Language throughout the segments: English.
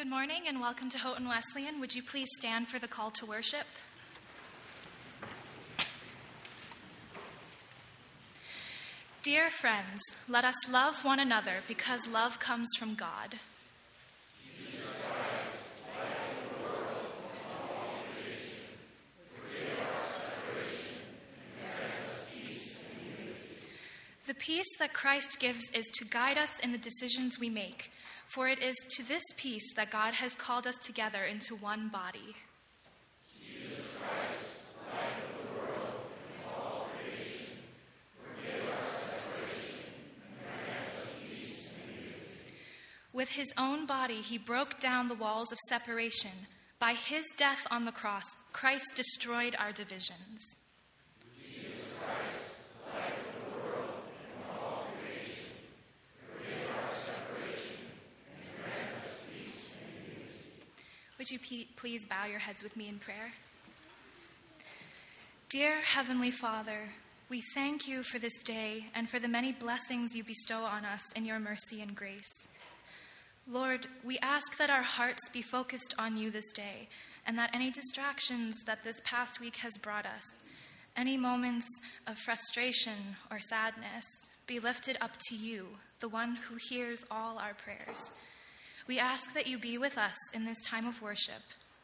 Good morning and welcome to Houghton Wesleyan. Would you please stand for the call to worship? Dear friends, let us love one another because love comes from God. The peace that Christ gives is to guide us in the decisions we make, for it is to this peace that God has called us together into one body. Jesus Christ, light of the world and all creation, forgive our separation and grant us peace and unity. With his own body, he broke down the walls of separation. By his death on the cross, Christ destroyed our divisions. Would you please bow your heads with me in prayer? Dear Heavenly Father, we thank you for this day and for the many blessings you bestow on us in your mercy and grace. Lord, we ask that our hearts be focused on you this day, and that any distractions that this past week has brought us, any moments of frustration or sadness, be lifted up to you, the one who hears all our prayers. We ask that you be with us in this time of worship,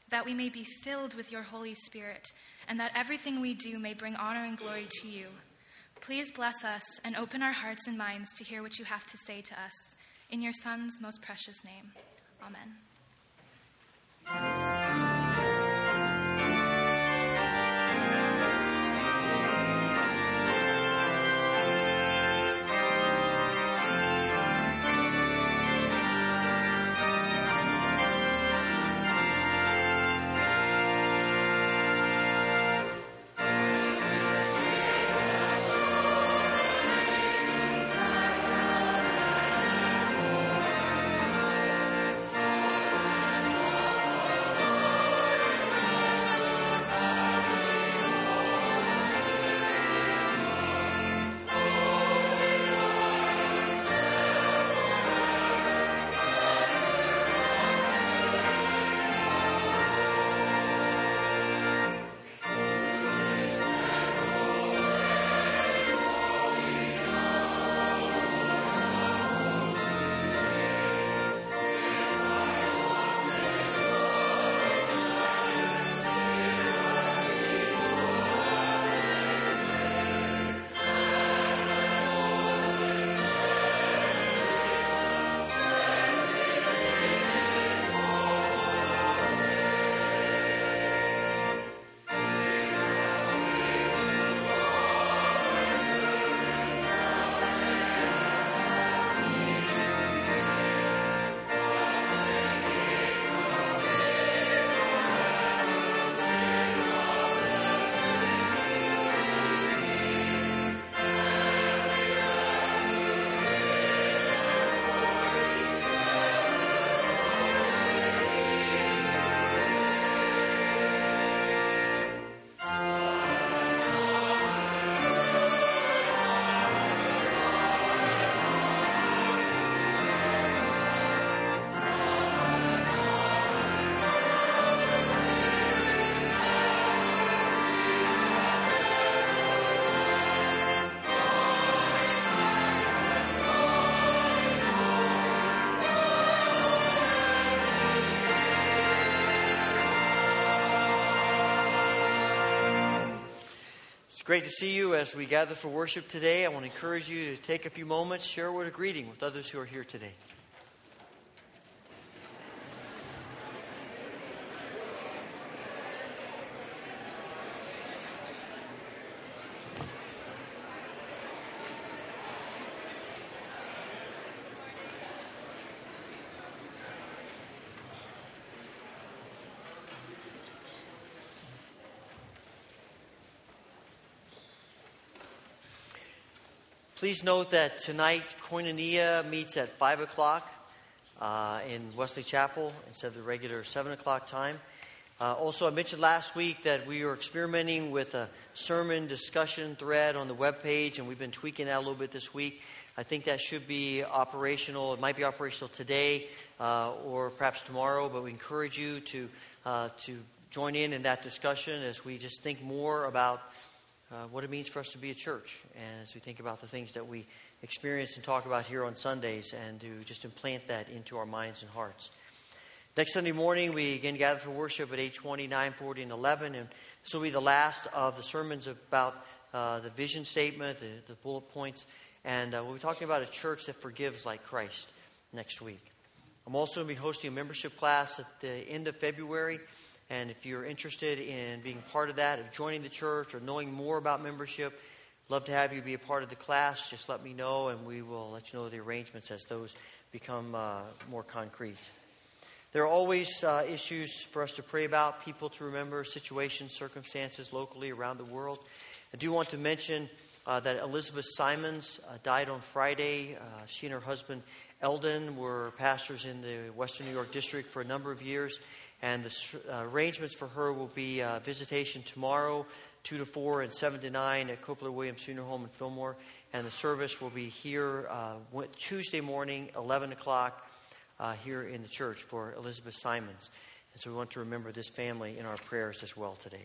that we may be filled with your Holy Spirit, and that everything we do may bring honor and glory to you. Please bless us and open our hearts and minds to hear what you have to say to us. In your Son's most precious name, amen. Great to see you as we gather for worship today. I want to encourage you to take a few moments, share a word of greeting with others who are here today. Please note that tonight, Koinonia meets at 5 o'clock in Wesley Chapel instead of the regular 7 o'clock time. Also, I mentioned last week that we were experimenting with a sermon discussion thread on the webpage, and we've been tweaking that a little bit this week. I think that should be operational. It might be operational today or perhaps tomorrow, but we encourage you to join in that discussion as we just think more about what it means for us to be a church, and as we think about the things that we experience and talk about here on Sundays, and to just implant that into our minds and hearts. Next Sunday morning, we again gather for worship at 8:20, 9:40, and 11, and this will be the last of the sermons about the vision statement, the bullet points, and we'll be talking about a church that forgives like Christ next week. I'm also going to be hosting a membership class at the end of February. And if you're interested in being part of that, of joining the church or knowing more about membership, love to have you be a part of the class. Just let me know, and we will let you know the arrangements as those become more concrete. There are always issues for us to pray about, people to remember, situations, circumstances locally around the world. I do want to mention that Elizabeth Simons died on Friday. She and her husband, Eldon, were pastors in the Western New York district for a number of years. And the arrangements for her will be visitation tomorrow, 2 to 4 and 7 to 9 at Copeland Williams Senior Home in Fillmore. And the service will be here Tuesday morning, 11 o'clock, here in the church for Elizabeth Simons. And so we want to remember this family in our prayers as well today.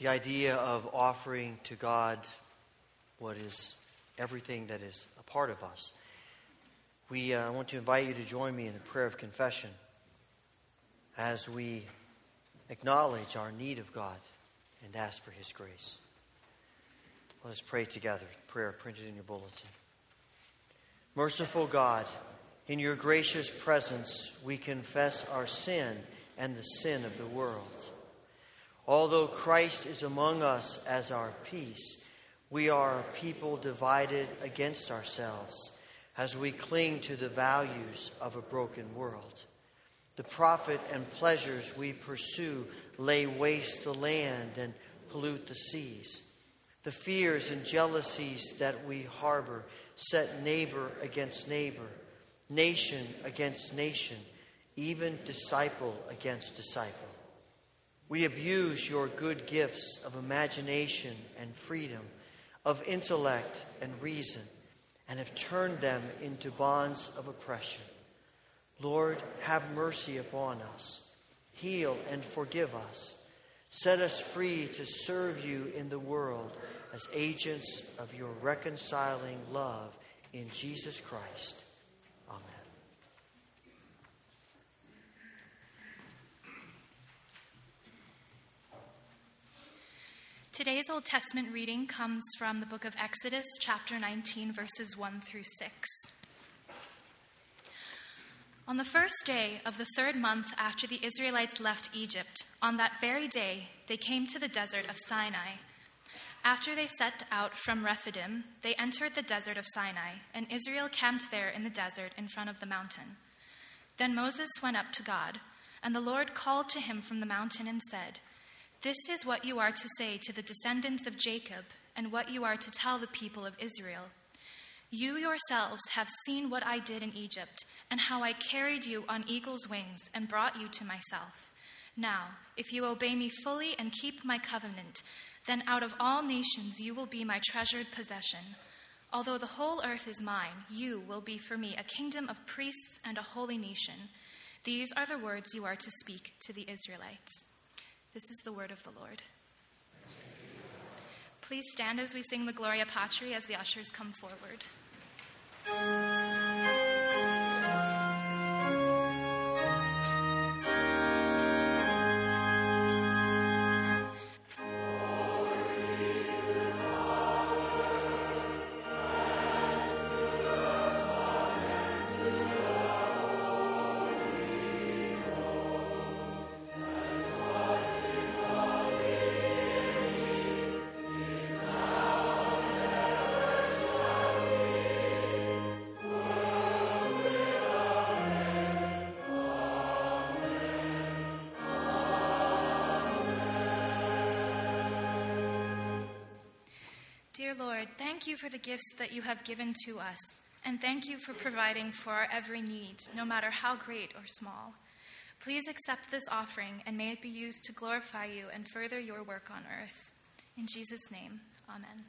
The idea of offering to God what is everything that is a part of us. We want to invite you to join me in the prayer of confession as we acknowledge our need of God and ask for His grace. Let us pray together, prayer printed in your bulletin. Merciful God, in your gracious presence, we confess our sin and the sin of the world. Although Christ is among us as our peace, we are a people divided against ourselves, as we cling to the values of a broken world. The profit and pleasures we pursue lay waste the land and pollute the seas. The fears and jealousies that we harbor set neighbor against neighbor, nation against nation, even disciple against disciple. We abuse your good gifts of imagination and freedom, of intellect and reason, and have turned them into bonds of oppression. Lord, have mercy upon us. Heal and forgive us. Set us free to serve you in the world as agents of your reconciling love in Jesus Christ. Amen. Today's Old Testament reading comes from the book of Exodus, chapter 19, verses 1 through 6. On the first day of the third month after the Israelites left Egypt, on that very day, they came to the desert of Sinai. After they set out from Rephidim, they entered the desert of Sinai, and Israel camped there in the desert in front of the mountain. Then Moses went up to God, and the Lord called to him from the mountain and said, "This is what you are to say to the descendants of Jacob, and what you are to tell the people of Israel. You yourselves have seen what I did in Egypt, and how I carried you on eagle's wings and brought you to myself. Now, if you obey me fully and keep my covenant, then out of all nations you will be my treasured possession. Although the whole earth is mine, you will be for me a kingdom of priests and a holy nation. These are the words you are to speak to the Israelites." This is the word of the Lord. Please stand as we sing the Gloria Patri as the ushers come forward. Dear Lord, thank you for the gifts that you have given to us, and thank you for providing for our every need, no matter how great or small. Please accept this offering, and may it be used to glorify you and further your work on earth. In Jesus' name, amen.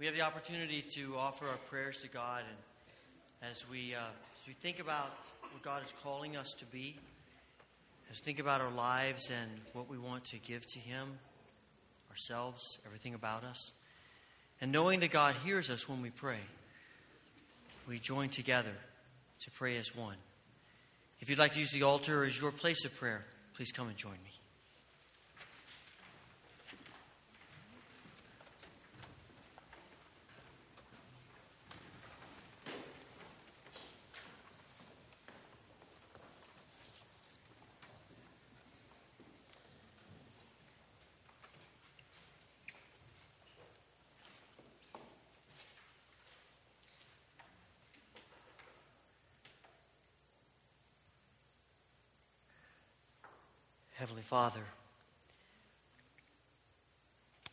We have the opportunity to offer our prayers to God, and as we think about what God is calling us to be, as we think about our lives and what we want to give to Him, ourselves, everything about us, and knowing that God hears us when we pray, we join together to pray as one. If you'd like to use the altar as your place of prayer, please come and join me. Heavenly Father,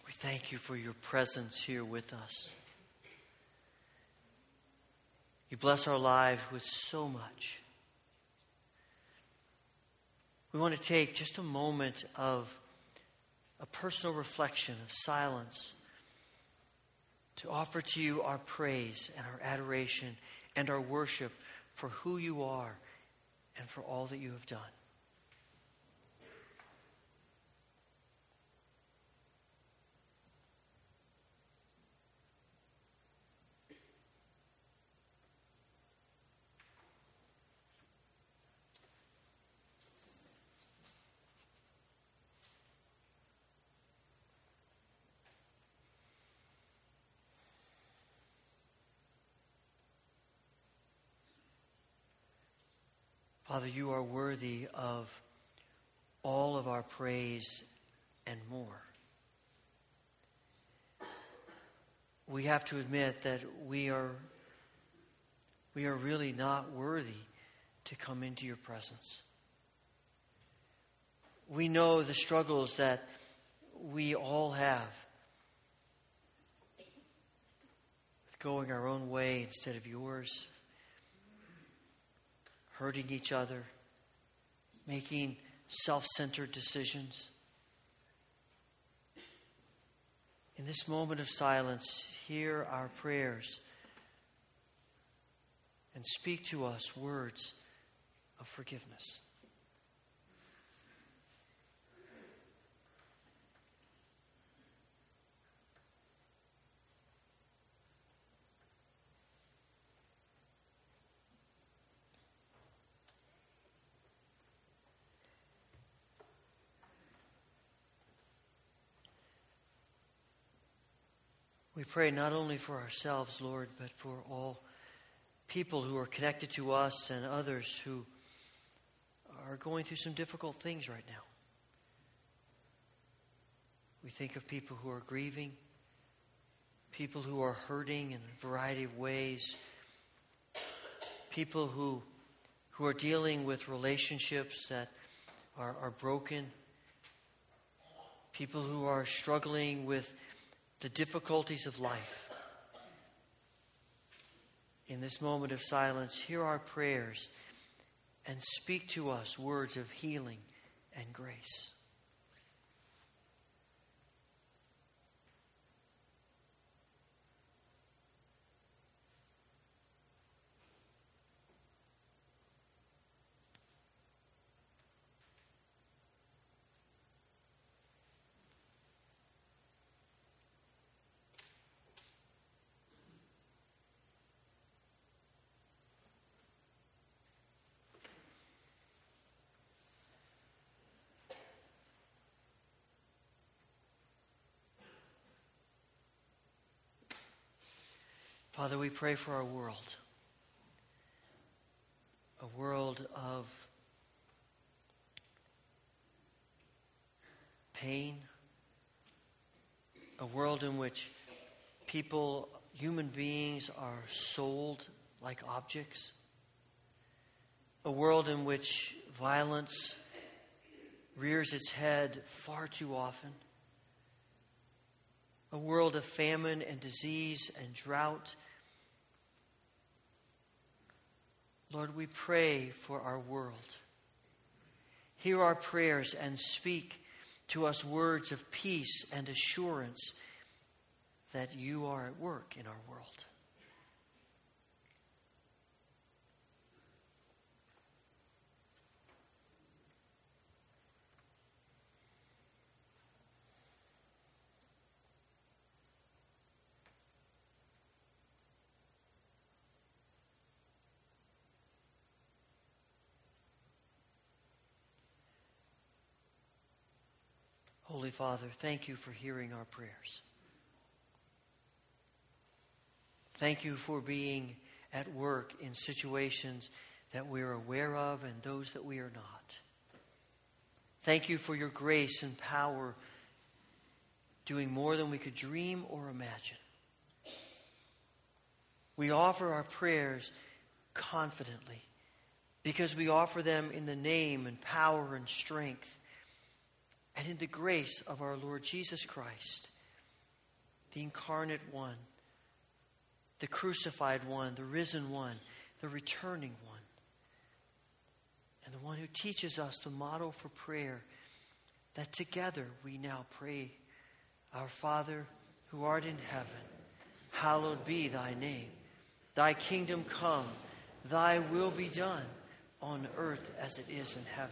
we thank you for your presence here with us. You bless our lives with so much. We want to take just a moment of a personal reflection of silence to offer to you our praise and our adoration and our worship for who you are and for all that you have done. Father, you are worthy of all of our praise and more. We have to admit that we are really not worthy to come into your presence. We know the struggles that we all have with going our own way instead of yours, hurting each other, making self-centered decisions. In this moment of silence, hear our prayers and speak to us words of forgiveness. We pray not only for ourselves, Lord, but for all people who are connected to us and others who are going through some difficult things right now. We think of people who are grieving, people who are hurting in a variety of ways, people who are dealing with relationships that are broken, people who are struggling with the difficulties of life. In this moment of silence, hear our prayers and speak to us words of healing and grace. Father, we pray for our world, a world of pain, a world in which people, human beings, are sold like objects, a world in which violence rears its head far too often, a world of famine and disease and drought. Lord, we pray for our world. Hear our prayers and speak to us words of peace and assurance that you are at work in our world. Holy Father, thank you for hearing our prayers. Thank you for being at work in situations that we are aware of and those that we are not. Thank you for your grace and power, doing more than we could dream or imagine. We offer our prayers confidently because we offer them in the name and power and strength and in the grace of our Lord Jesus Christ, the incarnate one, the crucified one, the risen one, the returning one, and the one who teaches us the motto for prayer, that together we now pray, Our Father, who art in heaven, hallowed be thy name. Thy kingdom come, thy will be done on earth as it is in heaven.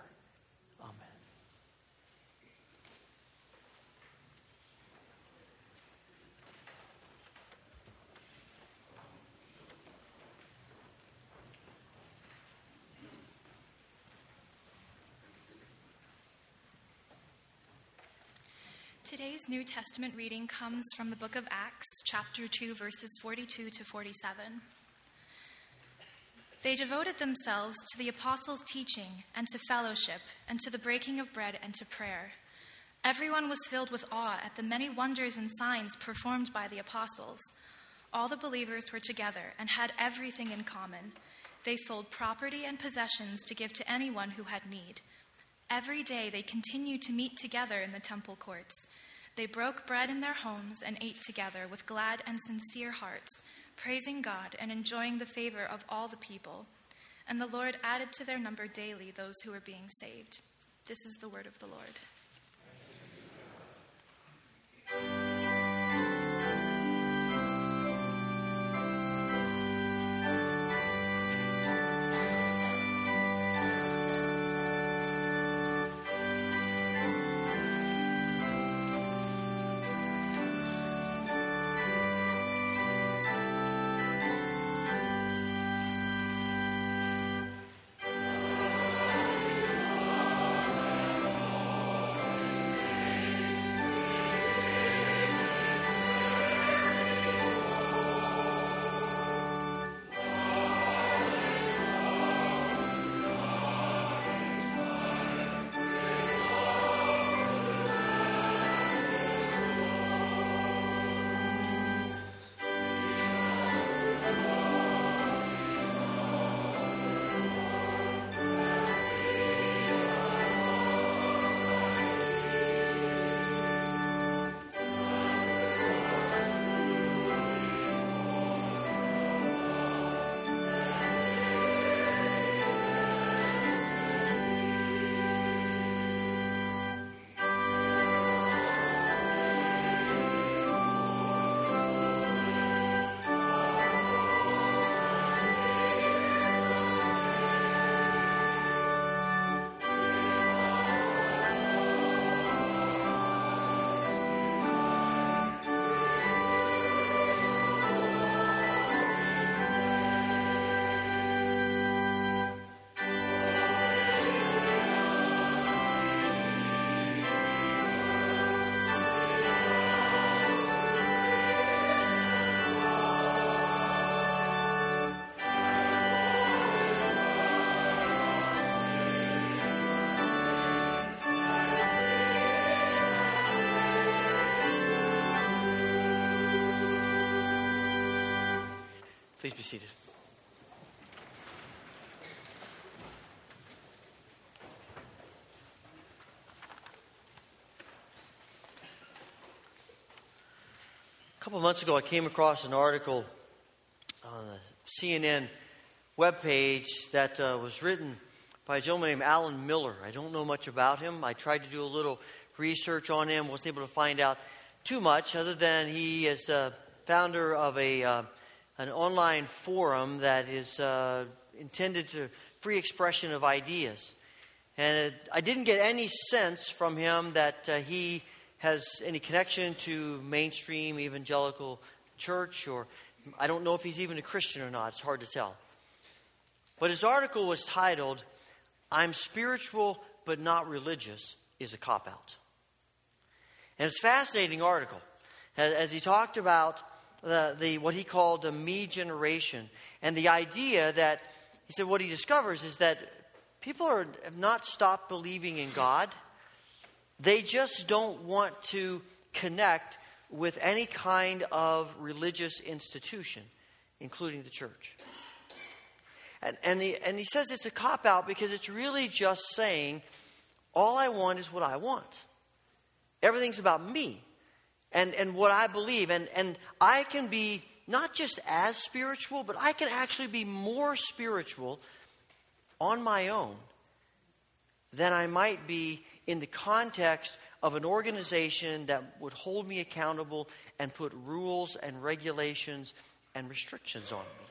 Amen. Today's New Testament reading comes from the book of Acts, chapter 2, verses 42 to 47. They devoted themselves to the apostles' teaching and to fellowship and to the breaking of bread and to prayer. Everyone was filled with awe at the many wonders and signs performed by the apostles. All the believers were together and had everything in common. They sold property and possessions to give to anyone who had need. Every day they continued to meet together in the temple courts. They broke bread in their homes and ate together with glad and sincere hearts, praising God and enjoying the favor of all the people. And the Lord added to their number daily those who were being saved. This is the word of the Lord. Please be seated. A couple of months ago, I came across an article on the CNN webpage that was written by a gentleman named Alan Miller. I don't know much about him. I tried to do a little research on him. Wasn't able to find out too much, other than he is a founder of an online forum that is intended to free expression of ideas. And I didn't get any sense from him that he has any connection to mainstream evangelical church, or I don't know if he's even a Christian or not. It's hard to tell. But his article was titled, "I'm Spiritual But Not Religious is a Cop-Out." And it's a fascinating article, as he talked about the what he called the me generation, and the idea that he said what he discovers is that people have not stopped believing in God. They just don't want to connect with any kind of religious institution, including the church. And he says it's a cop-out because it's really just saying, all I want is what I want. Everything's about me and what I believe. And I can be not just as spiritual, but I can actually be more spiritual on my own than I might be in the context of an organization that would hold me accountable and put rules and regulations and restrictions on me.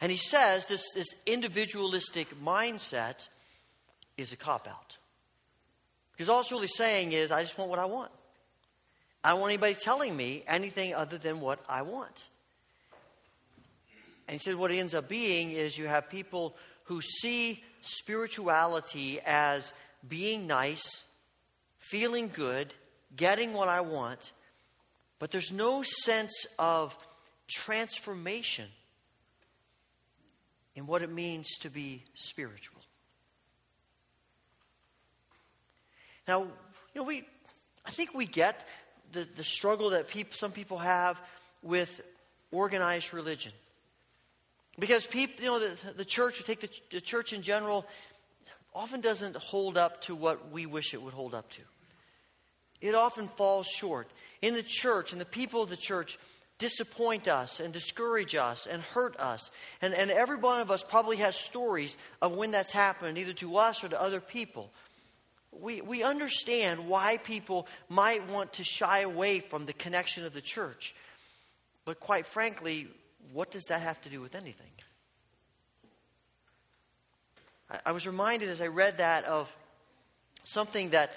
And he says this individualistic mindset is a cop-out. Because all it's really saying is, I just want what I want. I don't want anybody telling me anything other than what I want. And he said what it ends up being is you have people who see spirituality as being nice, feeling good, getting what I want, but there's no sense of transformation in what it means to be spiritual. Now, I think we get the struggle that some people have with organized religion. Because people, the church, we take the church in general, often doesn't hold up to what we wish it would hold up to. It often falls short. In the church, and the people of the church disappoint us and discourage us and hurt us. And every one of us probably has stories of when that's happened, either to us or to other people. We understand why people might want to shy away from the connection of the church. But quite frankly, what does that have to do with anything? I was reminded as I read that of something that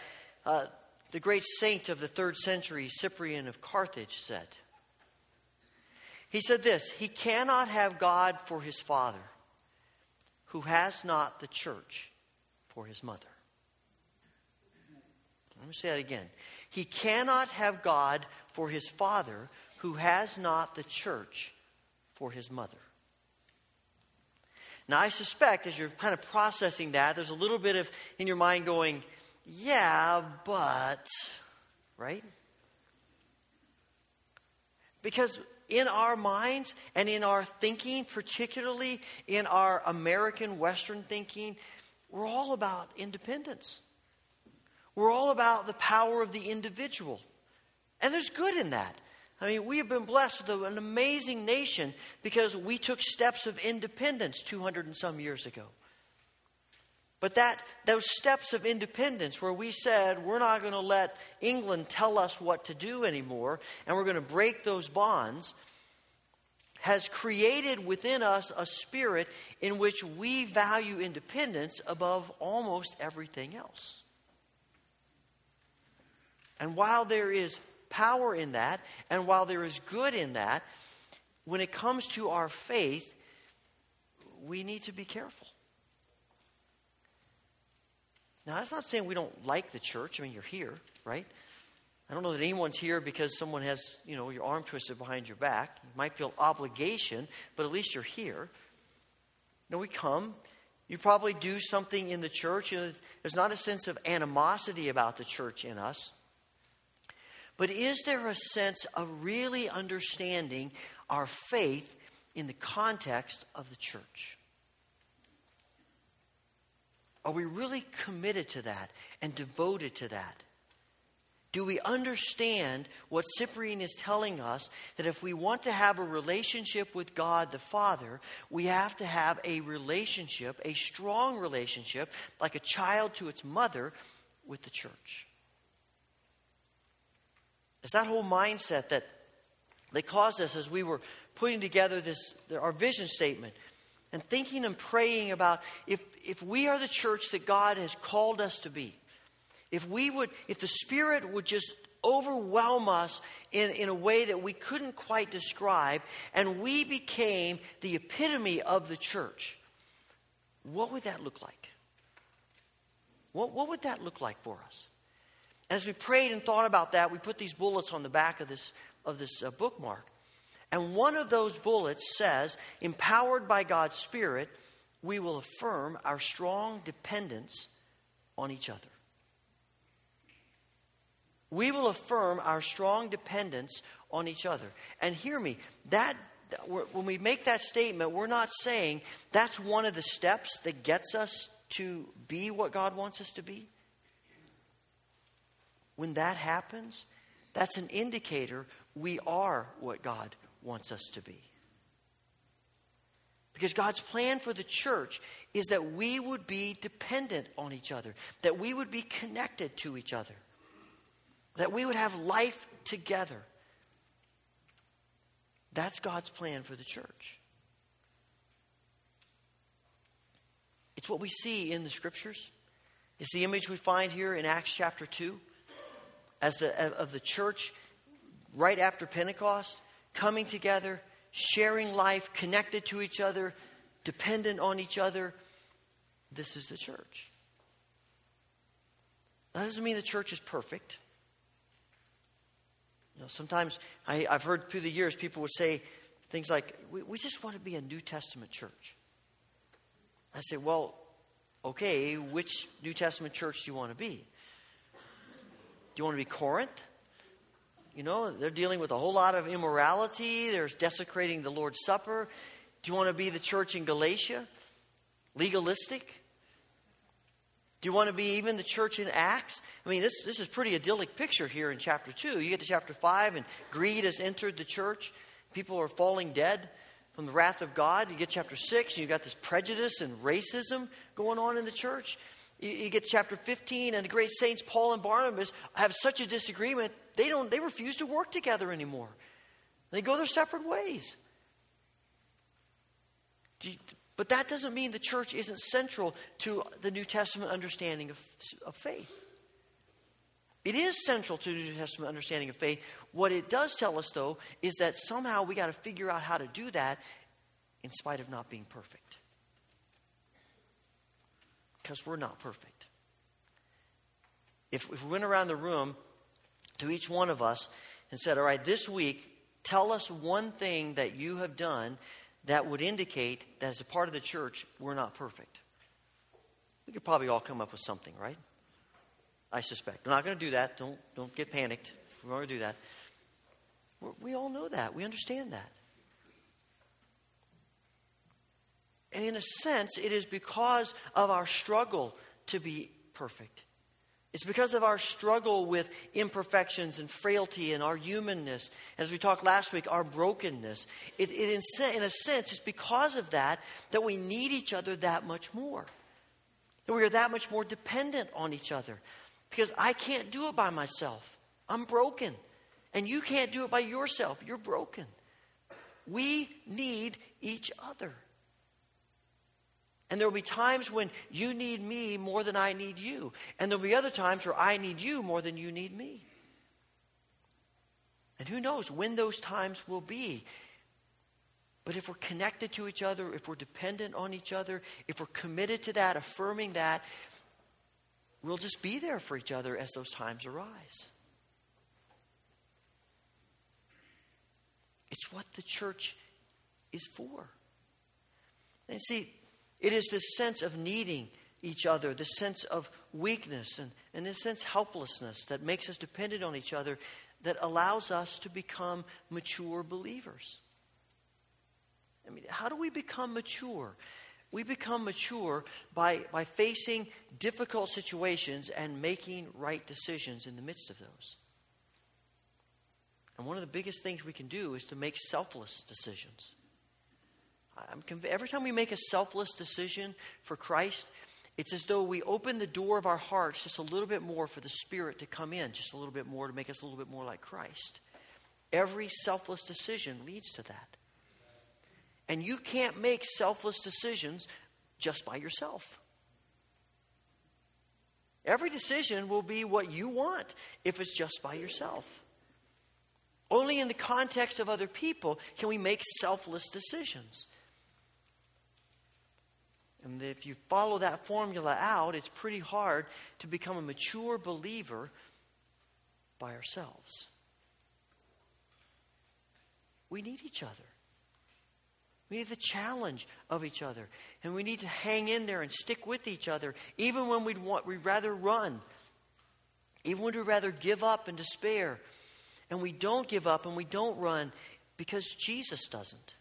the great saint of the 3rd century, Cyprian of Carthage, said. He said this, "He cannot have God for his father who has not the church for his mother." Let me say that again. He cannot have God for his father who has not the church for his mother. Now, I suspect as you're kind of processing that, there's a little bit of in your mind going, yeah, but, right? Because in our minds and in our thinking, particularly in our American Western thinking, we're all about independence. We're all about the power of the individual. And there's good in that. I mean, we have been blessed with an amazing nation because we took steps of independence 200 and some years ago. But those steps of independence where we said, we're not going to let England tell us what to do anymore, and we're going to break those bonds, has created within us a spirit in which we value independence above almost everything else. And while there is power in that, and while there is good in that, when it comes to our faith, we need to be careful. Now, that's not saying we don't like the church. I mean, you're here, right? I don't know that anyone's here because someone has, your arm twisted behind your back. You might feel obligation, but at least you're here. No, we come. You probably do something in the church. There's not a sense of animosity about the church in us. But is there a sense of really understanding our faith in the context of the church? Are we really committed to that and devoted to that? Do we understand what Cyprian is telling us, that if we want to have a relationship with God the Father, we have to have a relationship, a strong relationship, like a child to its mother, with the church? It's that whole mindset that they caused us as we were putting together our vision statement and thinking and praying about if we are the church that God has called us to be. If the Spirit would just overwhelm us in a way that we couldn't quite describe, and we became the epitome of the church, what would that look like? What would that look like for us? As we prayed and thought about that, we put these bullets on the back of this bookmark. And one of those bullets says, empowered by God's Spirit, we will affirm our strong dependence on each other. We will affirm our strong dependence on each other. And hear me, that when we make that statement, we're not saying that's one of the steps that gets us to be what God wants us to be. When that happens, that's an indicator we are what God wants us to be. Because God's plan for the church is that we would be dependent on each other, that we would be connected to each other, that we would have life together. That's God's plan for the church. It's what we see in the scriptures. It's the image we find here in Acts chapter 2 of the church right after Pentecost, coming together, sharing life, connected to each other, dependent on each other. This is the church. That doesn't mean the church is perfect. You know, sometimes I've heard through the years people would say things like, we just want to be a New Testament church. I say, well, okay, which New Testament church do you want to be? Do you want to be Corinth? You know, they're dealing with a whole lot of immorality. There's desecrating the Lord's Supper. Do you want to be the church in Galatia? Legalistic? Do you want to be even the church in Acts? I mean, this is pretty idyllic picture here in chapter 2. You get to chapter 5 and greed has entered the church. People are falling dead from the wrath of God. You get chapter 6 and you've got this prejudice and racism going on in the church. You get to chapter 15 and the great saints Paul and Barnabas have such a disagreement, they refuse to work together anymore. They go their separate ways. But that doesn't mean the church isn't central to the New Testament understanding of faith. It is central to the New Testament understanding of faith. What it does tell us, though, is that somehow we got to figure out how to do that in spite of not being perfect. Because we're not perfect. If we went around the room to each one of us and said, all right, this week, tell us one thing that you have done that would indicate that as a part of the church, we're not perfect. We could probably all come up with something, right? I suspect. We're not going to do that. Don't get panicked. We're not going to do that. We all know that. We understand that. And in a sense, it is because of our struggle to be perfect. It's because of our struggle with imperfections and frailty and our humanness. As we talked last week, our brokenness. In a sense, it's because of that we need each other that much more. That we are that much more dependent on each other. Because I can't do it by myself. I'm broken. And you can't do it by yourself. You're broken. We need each other. And there will be times when you need me more than I need you. And there will be other times where I need you more than you need me. And who knows when those times will be. But if we're connected to each other, if we're dependent on each other, if we're committed to that, affirming that, we'll just be there for each other as those times arise. It's what the church is for. And see, it is this sense of needing each other, this sense of weakness and this sense of helplessness that makes us dependent on each other, that allows us to become mature believers. I mean, how do we become mature? We become mature by facing difficult situations and making right decisions in the midst of those. And one of the biggest things we can do is to make selfless decisions. Every time we make a selfless decision for Christ, it's as though we open the door of our hearts just a little bit more for the Spirit to come in, just a little bit more to make us a little bit more like Christ. Every selfless decision leads to that. And you can't make selfless decisions just by yourself. Every decision will be what you want if it's just by yourself. Only in the context of other people can we make selfless decisions. And if you follow that formula out, it's pretty hard to become a mature believer by ourselves. We need each other. We need the challenge of each other. And we need to hang in there and stick with each other, even when we'd rather run, even when we'd rather give up and despair. And we don't give up and we don't run because Jesus doesn't.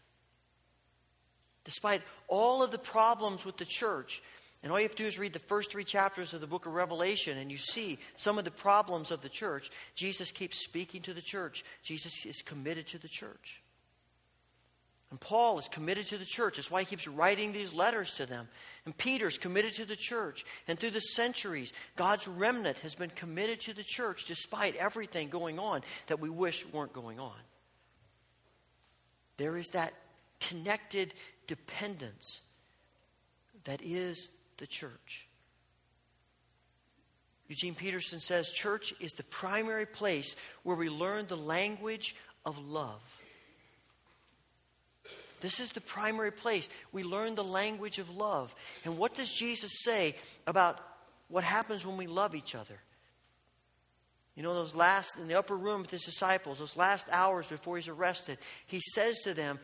Despite all of the problems with the church, and all you have to do is read the first 3 chapters of the book of Revelation, and you see some of the problems of the church. Jesus keeps speaking to the church. Jesus is committed to the church. And Paul is committed to the church. That's why he keeps writing these letters to them. And Peter's committed to the church. And through the centuries, God's remnant has been committed to the church despite everything going on that we wish weren't going on. There is that connected dependence that is the church. Eugene Peterson says, church is the primary place where we learn the language of love. This is the primary place we learn the language of love. And what does Jesus say about what happens when we love each other? You know, in the upper room with his disciples, those last hours before he's arrested, he says to them,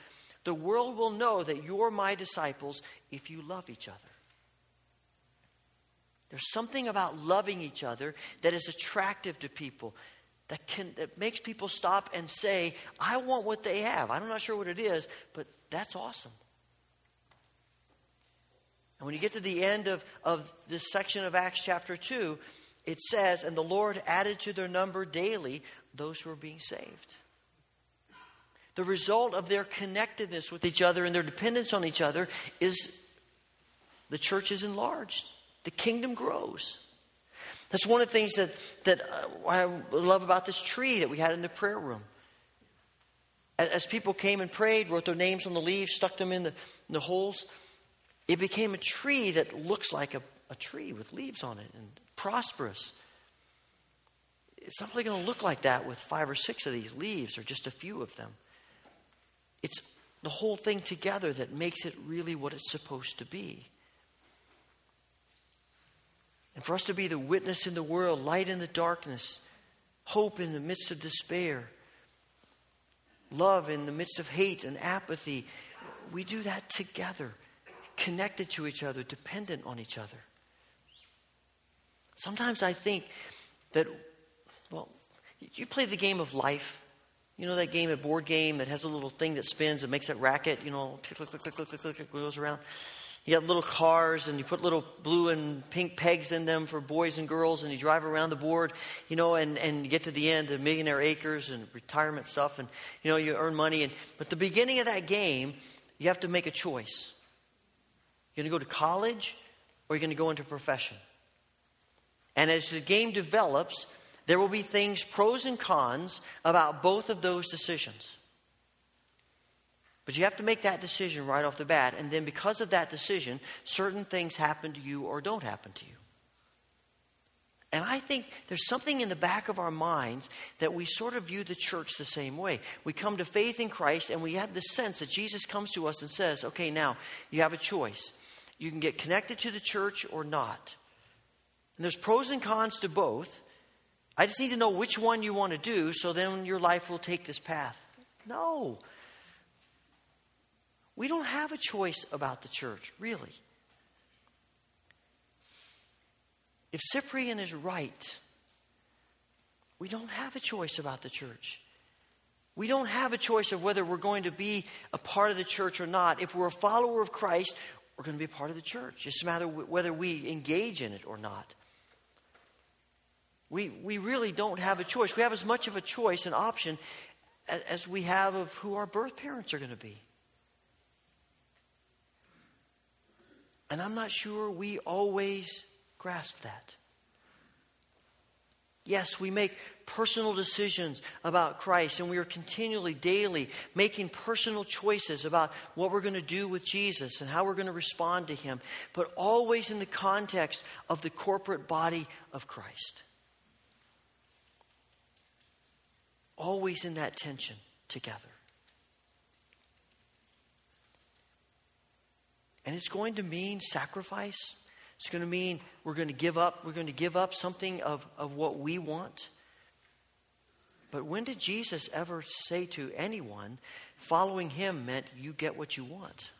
the world will know that you're my disciples if you love each other. There's something about loving each other that is attractive to people, that makes people stop and say, I want what they have. I'm not sure what it is, but that's awesome. And when you get to the end of this section of Acts chapter 2, it says, and the Lord added to their number daily those who are being saved. The result of their connectedness with each other and their dependence on each other is the church is enlarged. The kingdom grows. That's one of the things that I love about this tree that we had in the prayer room. As people came and prayed, wrote their names on the leaves, stuck them in the holes, it became a tree that looks like a tree with leaves on it and prosperous. It's not really going to look like that with 5 or 6 of these leaves or just a few of them. It's the whole thing together that makes it really what it's supposed to be. And for us to be the witness in the world, light in the darkness, hope in the midst of despair, love in the midst of hate and apathy, we do that together, connected to each other, dependent on each other. Sometimes I think that, you play the game of life. You know that game, a board game that has a little thing that spins and makes that racket, you know, click, click, click, click, click, click, click, goes around. You got little cars and you put little blue and pink pegs in them for boys and girls and you drive around the board, you know, and you get to the end of Millionaire Acres and retirement stuff and, you know, you earn money. But the beginning of that game, you have to make a choice. You're going to go to college or you're going to go into a profession. And as the game develops, there will be things, pros and cons, about both of those decisions. But you have to make that decision right off the bat. And then because of that decision, certain things happen to you or don't happen to you. And I think there's something in the back of our minds that we sort of view the church the same way. We come to faith in Christ and we have this sense that Jesus comes to us and says, okay, now you have a choice. You can get connected to the church or not. And there's pros and cons to both. I just need to know which one you want to do so then your life will take this path. No. We don't have a choice about the church, really. If Cyprian is right, we don't have a choice about the church. We don't have a choice of whether we're going to be a part of the church or not. If we're a follower of Christ, we're going to be a part of the church. It's a matter of whether we engage in it or not. We really don't have a choice. We have as much of a choice, an option, as we have of who our birth parents are going to be. And I'm not sure we always grasp that. Yes, we make personal decisions about Christ, and we are continually, daily, making personal choices about what we're going to do with Jesus and how we're going to respond to him, but always in the context of the corporate body of Christ. Always in that tension together. And it's going to mean sacrifice. It's going to mean we're going to give up something of what we want. But when did Jesus ever say to anyone, following him meant you get what you want?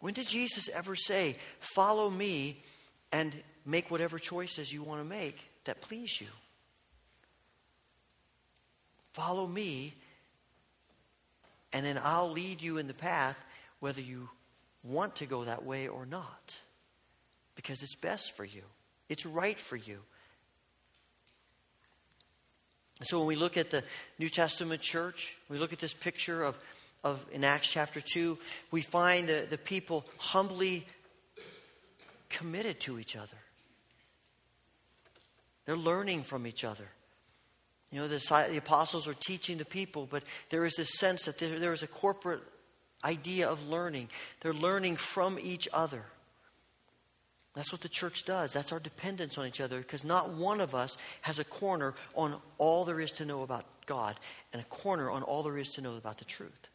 When did Jesus ever say, follow me and make whatever choices you want to make that please you? Follow me, and then I'll lead you in the path whether you want to go that way or not. Because it's best for you. It's right for you. And so when we look at the New Testament church, we look at this picture of in Acts chapter 2, we find the people humbly committed to each other. They're learning from each other. You know, the apostles are teaching the people, but there is this sense that there is a corporate idea of learning. They're learning from each other. That's what the church does. That's our dependence on each other, because not one of us has a corner on all there is to know about God and a corner on all there is to know about the truth.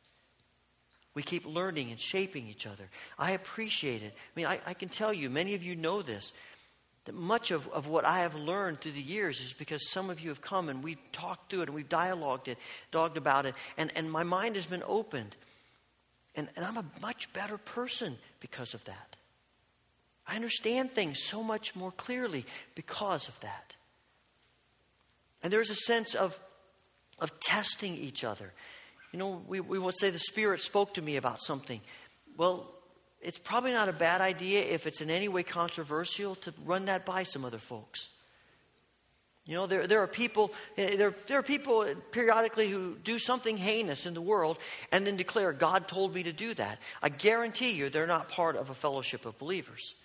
We keep learning and shaping each other. I appreciate it. I mean, I can tell you, many of you know this, that much of what I have learned through the years is because some of you have come and we've talked through it and we've dialogued about it, and my mind has been opened. And I'm a much better person because of that. I understand things so much more clearly because of that. And there's a sense of testing each other. You know, we will say the Spirit spoke to me about something. Well, it's probably not a bad idea if it's in any way controversial to run that by some other folks. You know, there are people periodically who do something heinous in the world and then declare, God told me to do that. I guarantee you they're not part of a fellowship of believers.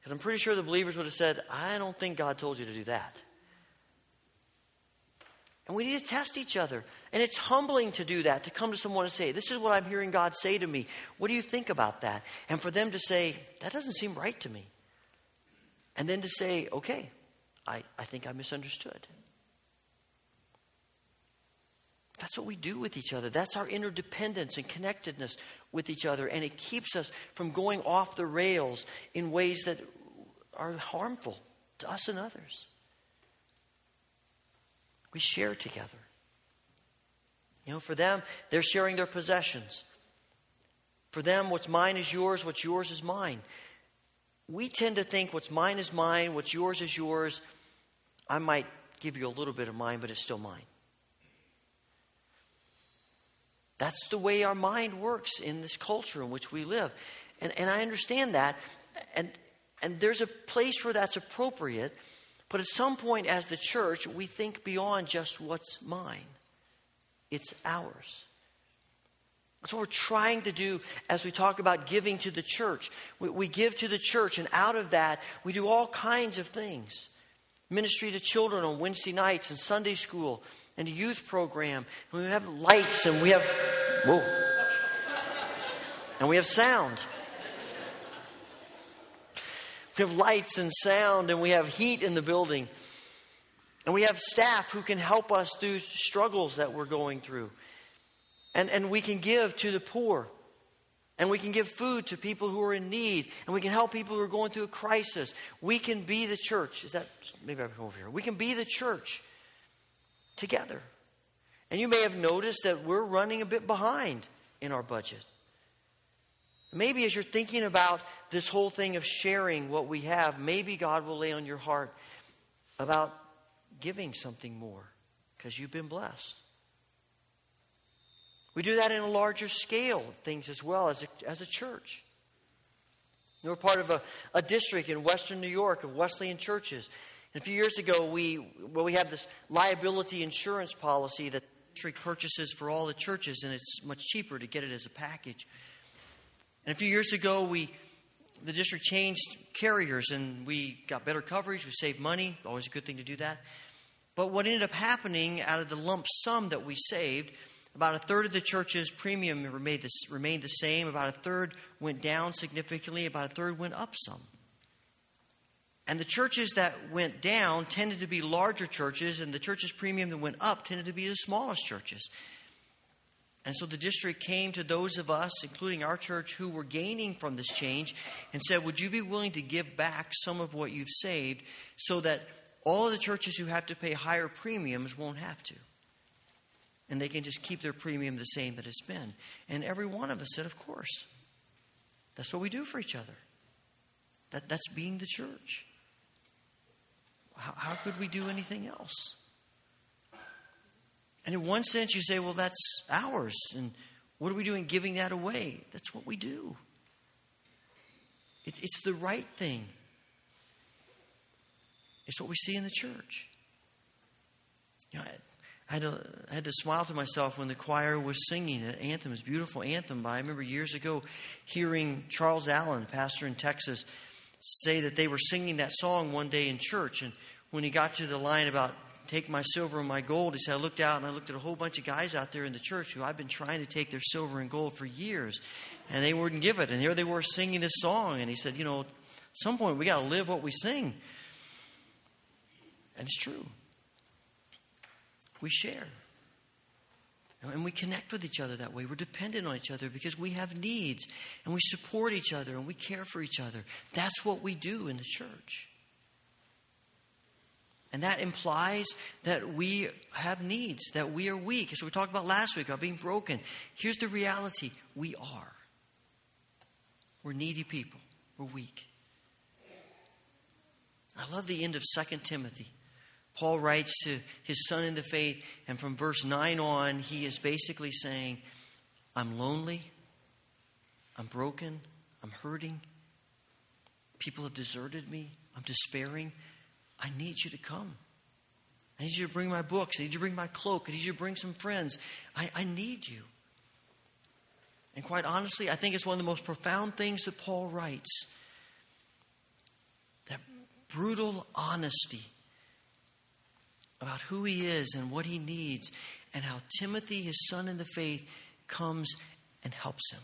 Because I'm pretty sure the believers would have said, I don't think God told you to do that. And we need to test each other. And it's humbling to do that, to come to someone and say, this is what I'm hearing God say to me. What do you think about that? And for them to say, that doesn't seem right to me. And then to say, okay, I think I misunderstood. That's what we do with each other. That's our interdependence and connectedness with each other. And it keeps us from going off the rails in ways that are harmful to us and others. We share together. You know, for them, they're sharing their possessions. For them, what's mine is yours, what's yours is mine. We tend to think what's mine is mine, what's yours is yours. I might give you a little bit of mine, but it's still mine. That's the way our mind works in this culture in which we live. And I understand that. And there's a place where that's appropriate. But at some point as the church, we think beyond just what's mine. It's ours. That's what we're trying to do as we talk about giving to the church. We give to the church, and out of that, we do all kinds of things. Ministry to children on Wednesday nights and Sunday school and a youth program. And we have lights and we have sound. We have lights and sound, and we have heat in the building. And we have staff who can help us through struggles that we're going through. And we can give to the poor. And we can give food to people who are in need. And we can help people who are going through a crisis. We can be the church. Is that, maybe I can come over here. We can be the church together. And you may have noticed that we're running a bit behind in our budget. Maybe as you're thinking about this whole thing of sharing what we have, maybe God will lay on your heart about giving something more because you've been blessed. We do that in a larger scale of things as well as a church. We're part of a district in western New York of Wesleyan churches. And a few years ago, we have this liability insurance policy that the district purchases for all the churches, and it's much cheaper to get it as a package. And a few years ago, the district changed carriers, and we got better coverage. We saved money. Always a good thing to do that. But what ended up happening out of the lump sum that we saved, about a third of the church's premium remained the same. About a third went down significantly. About a third went up some. And the churches that went down tended to be larger churches, and the church's premium that went up tended to be the smallest churches. And so the district came to those of us, including our church, who were gaining from this change and said, would you be willing to give back some of what you've saved so that All of the churches who have to pay higher premiums won't have to. And they can just keep their premium the same that it's been. And every one of us said, of course. That's what we do for each other. That's being the church. How could we do anything else? And in one sense, you say, well, that's ours. And what are we doing giving that away? That's what we do. It's the right thing. It's what we see in the church. You know, I had to smile to myself when the choir was singing an anthem. It's a beautiful anthem. But I remember years ago hearing Charles Allen, pastor in Texas, say that they were singing that song one day in church. And when he got to the line about take my silver and my gold, he said, I looked out and I looked at a whole bunch of guys out there in the church who I've been trying to take their silver and gold for years. And they wouldn't give it. And here they were singing this song. And he said, you know, at some point we got to live what we sing. And it's true. We share. And we connect with each other that way. We're dependent on each other because we have needs. And we support each other and we care for each other. That's what we do in the church. And that implies that we have needs, that we are weak. So we talked about last week about being broken. Here's the reality. We are. We're needy people. We're weak. I love the end of 2 Timothy. Paul writes to his son in the faith, and from verse 9 on, he is basically saying, I'm lonely, I'm broken, I'm hurting, people have deserted me, I'm despairing, I need you to come. I need you to bring my books, I need you to bring my cloak, I need you to bring some friends, I need you. And quite honestly, I think it's one of the most profound things that Paul writes. That brutal honesty about who he is and what he needs and how Timothy, his son in the faith, comes and helps him.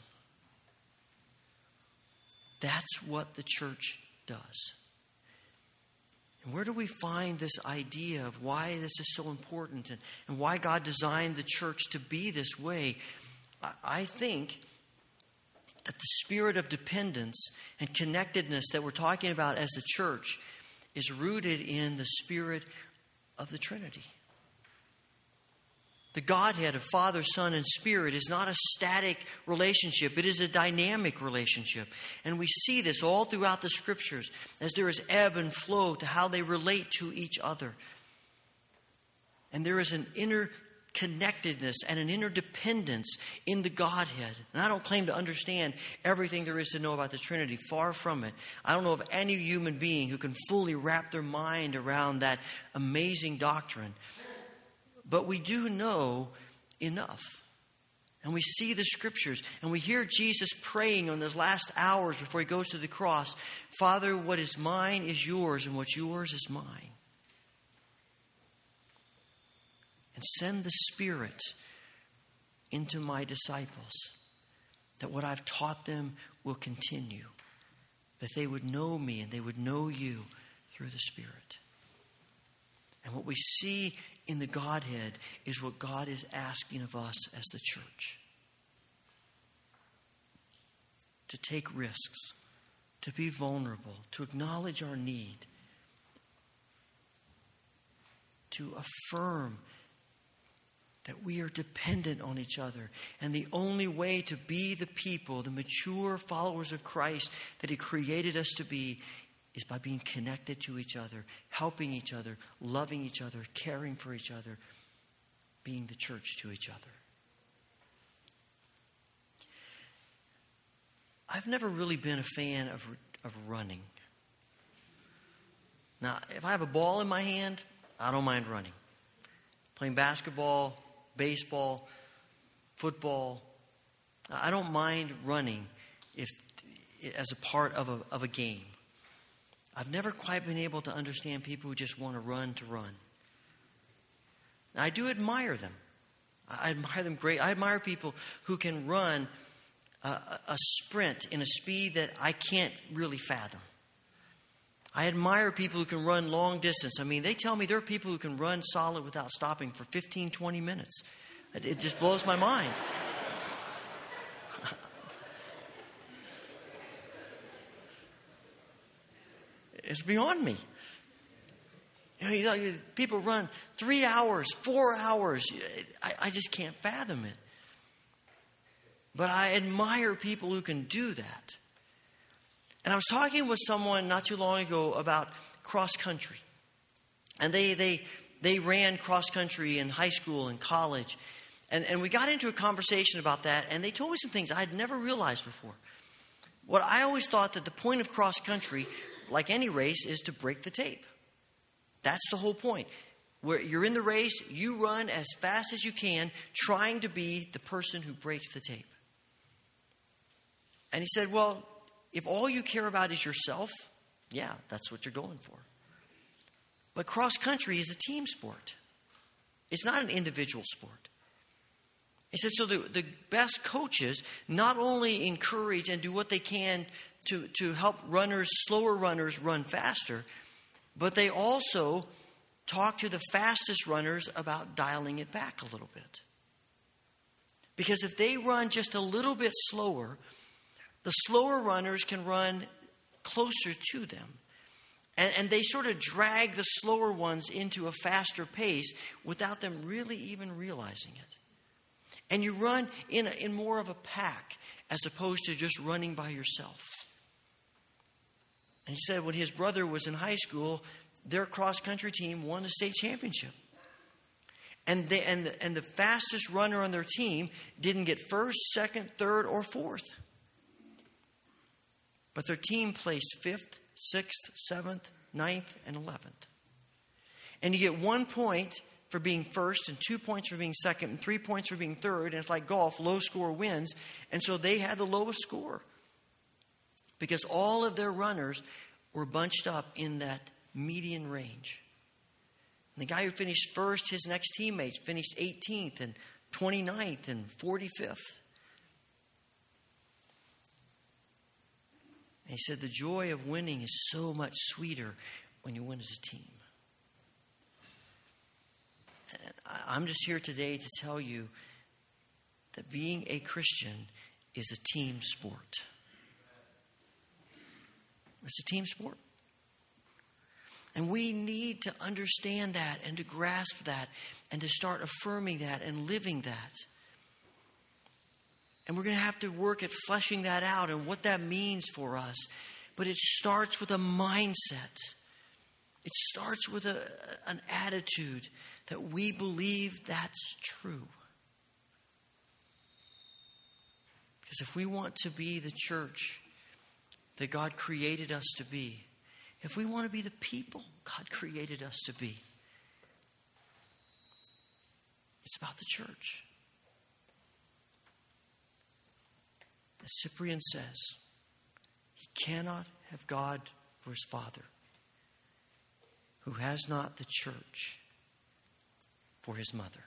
That's what the church does. And where do we find this idea of why this is so important and why God designed the church to be this way? I think that the spirit of dependence and connectedness that we're talking about as the church is rooted in the spirit of the Trinity. The Godhead of Father, Son, and Spirit is not a static relationship. It is a dynamic relationship. And we see this all throughout the Scriptures as there is ebb and flow to how they relate to each other. And there is an interconnectedness and an interdependence in the Godhead. And I don't claim to understand everything there is to know about the Trinity. Far from it. I don't know of any human being who can fully wrap their mind around that amazing doctrine. But we do know enough. And we see the Scriptures. And we hear Jesus praying on those last hours before he goes to the cross. Father, what is mine is yours, and what's yours is mine. And send the Spirit into my disciples, that what I've taught them will continue, that they would know me and they would know you through the Spirit. And what we see in the Godhead is what God is asking of us as the church. To take risks, to be vulnerable, to acknowledge our need, to affirm that we are dependent on each other. And the only way to be the people, the mature followers of Christ that he created us to be, is by being connected to each other, helping each other, loving each other, caring for each other, being the church to each other. I've never really been a fan of running. Now, if I have a ball in my hand, I don't mind running. Playing basketball, baseball, football. I don't mind running if as a part of a game. I've never quite been able to understand people who just want to run to run. Now, I do admire them. I admire them great. I admire people who can run a sprint in a speed that I can't really fathom. I admire people who can run long distance. I mean, they tell me there are people who can run solid without stopping for 15, 20 minutes. It just blows my mind. It's beyond me. You know, people run 3 hours, 4 hours. I just can't fathom it. But I admire people who can do that. And I was talking with someone not too long ago about cross country. And they ran cross country in high school and college. And we got into a conversation about that, and they told me some things I had never realized before. What I always thought that the point of cross country, like any race, is to break the tape. That's the whole point. Where you're in the race, you run as fast as you can, trying to be the person who breaks the tape. And he said, well, if all you care about is yourself, yeah, that's what you're going for. But cross country is a team sport. It's not an individual sport. He said, so the best coaches not only encourage and do what they can to help runners, slower runners, run faster, but they also talk to the fastest runners about dialing it back a little bit. Because if they run just a little bit slower, the slower runners can run closer to them. And they sort of drag the slower ones into a faster pace without them really even realizing it. And you run in more of a pack as opposed to just running by yourself. And he said when his brother was in high school, their cross-country team won a state championship. And the fastest runner on their team didn't get first, second, third, or fourth. But their team placed 5th, 6th, 7th, 9th, and 11th. And you get 1 point for being first, and 2 points for being second, and 3 points for being third. And it's like golf, low score wins. And so they had the lowest score because all of their runners were bunched up in that median range. And the guy who finished first, his next teammates finished 18th and 29th and 45th. And he said the joy of winning is so much sweeter when you win as a team. And I'm just here today to tell you that being a Christian is a team sport. It's a team sport. And we need to understand that and to grasp that and to start affirming that and living that. And we're going to have to work at fleshing that out and what that means for us. But it starts with a mindset. It starts with an attitude that we believe that's true. Because if we want to be the church that God created us to be, if we want to be the people God created us to be, it's about the church. As Cyprian says, he cannot have God for his Father who has not the church for his mother.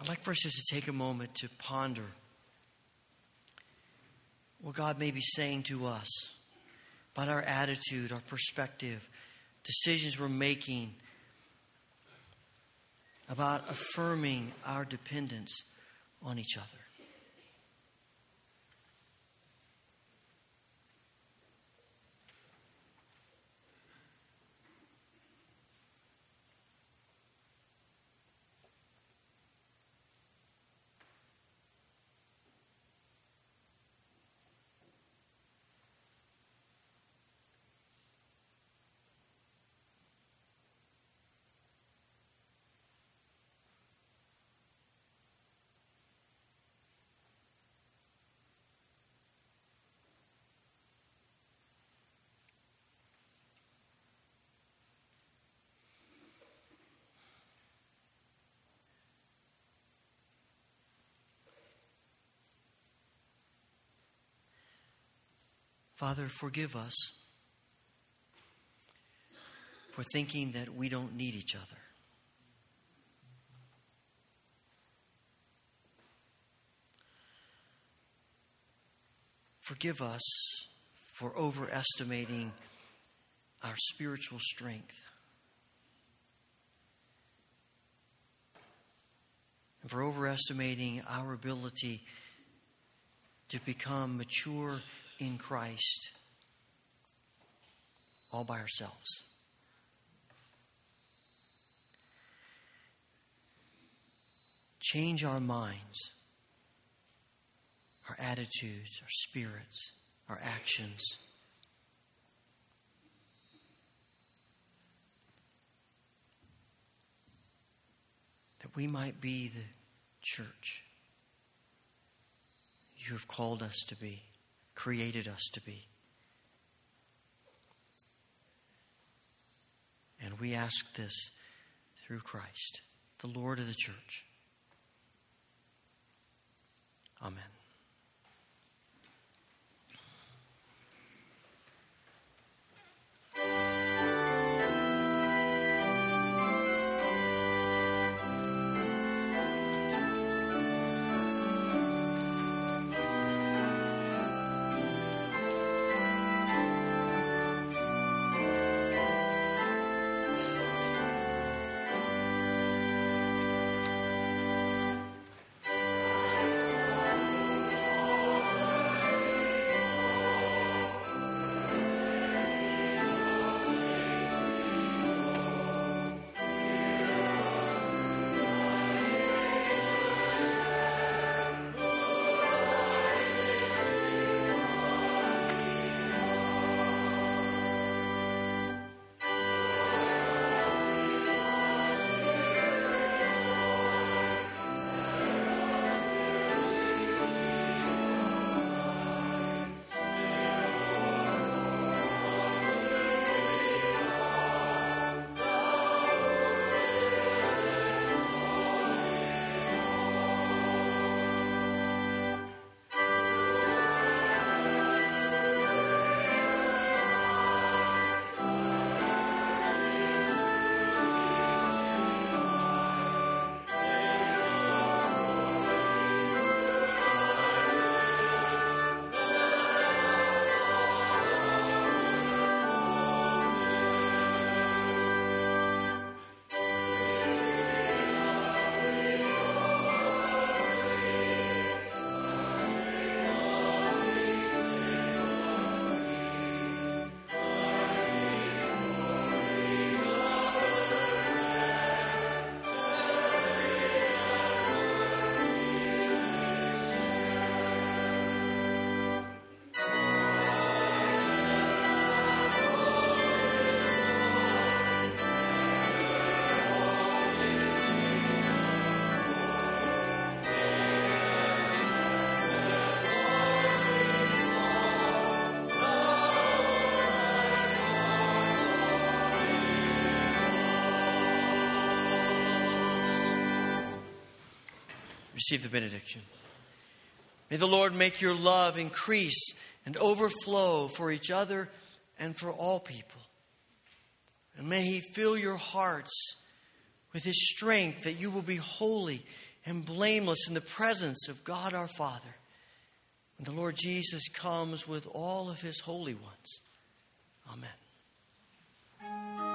I'd like for us just to take a moment to ponder what God may be saying to us about our attitude, our perspective, decisions we're making, about affirming our dependence on each other. Father, forgive us for thinking that we don't need each other. Forgive us for overestimating our spiritual strength and for overestimating our ability to become mature in Christ all by ourselves. Change our minds, our attitudes, our spirits, our actions. That we might be the church you have called us to be, created us to be. And we ask this through Christ, the Lord of the church. Amen. Receive the benediction. May the Lord make your love increase and overflow for each other and for all people. And may He fill your hearts with His strength that you will be holy and blameless in the presence of God our Father. When the Lord Jesus comes with all of His holy ones. Amen.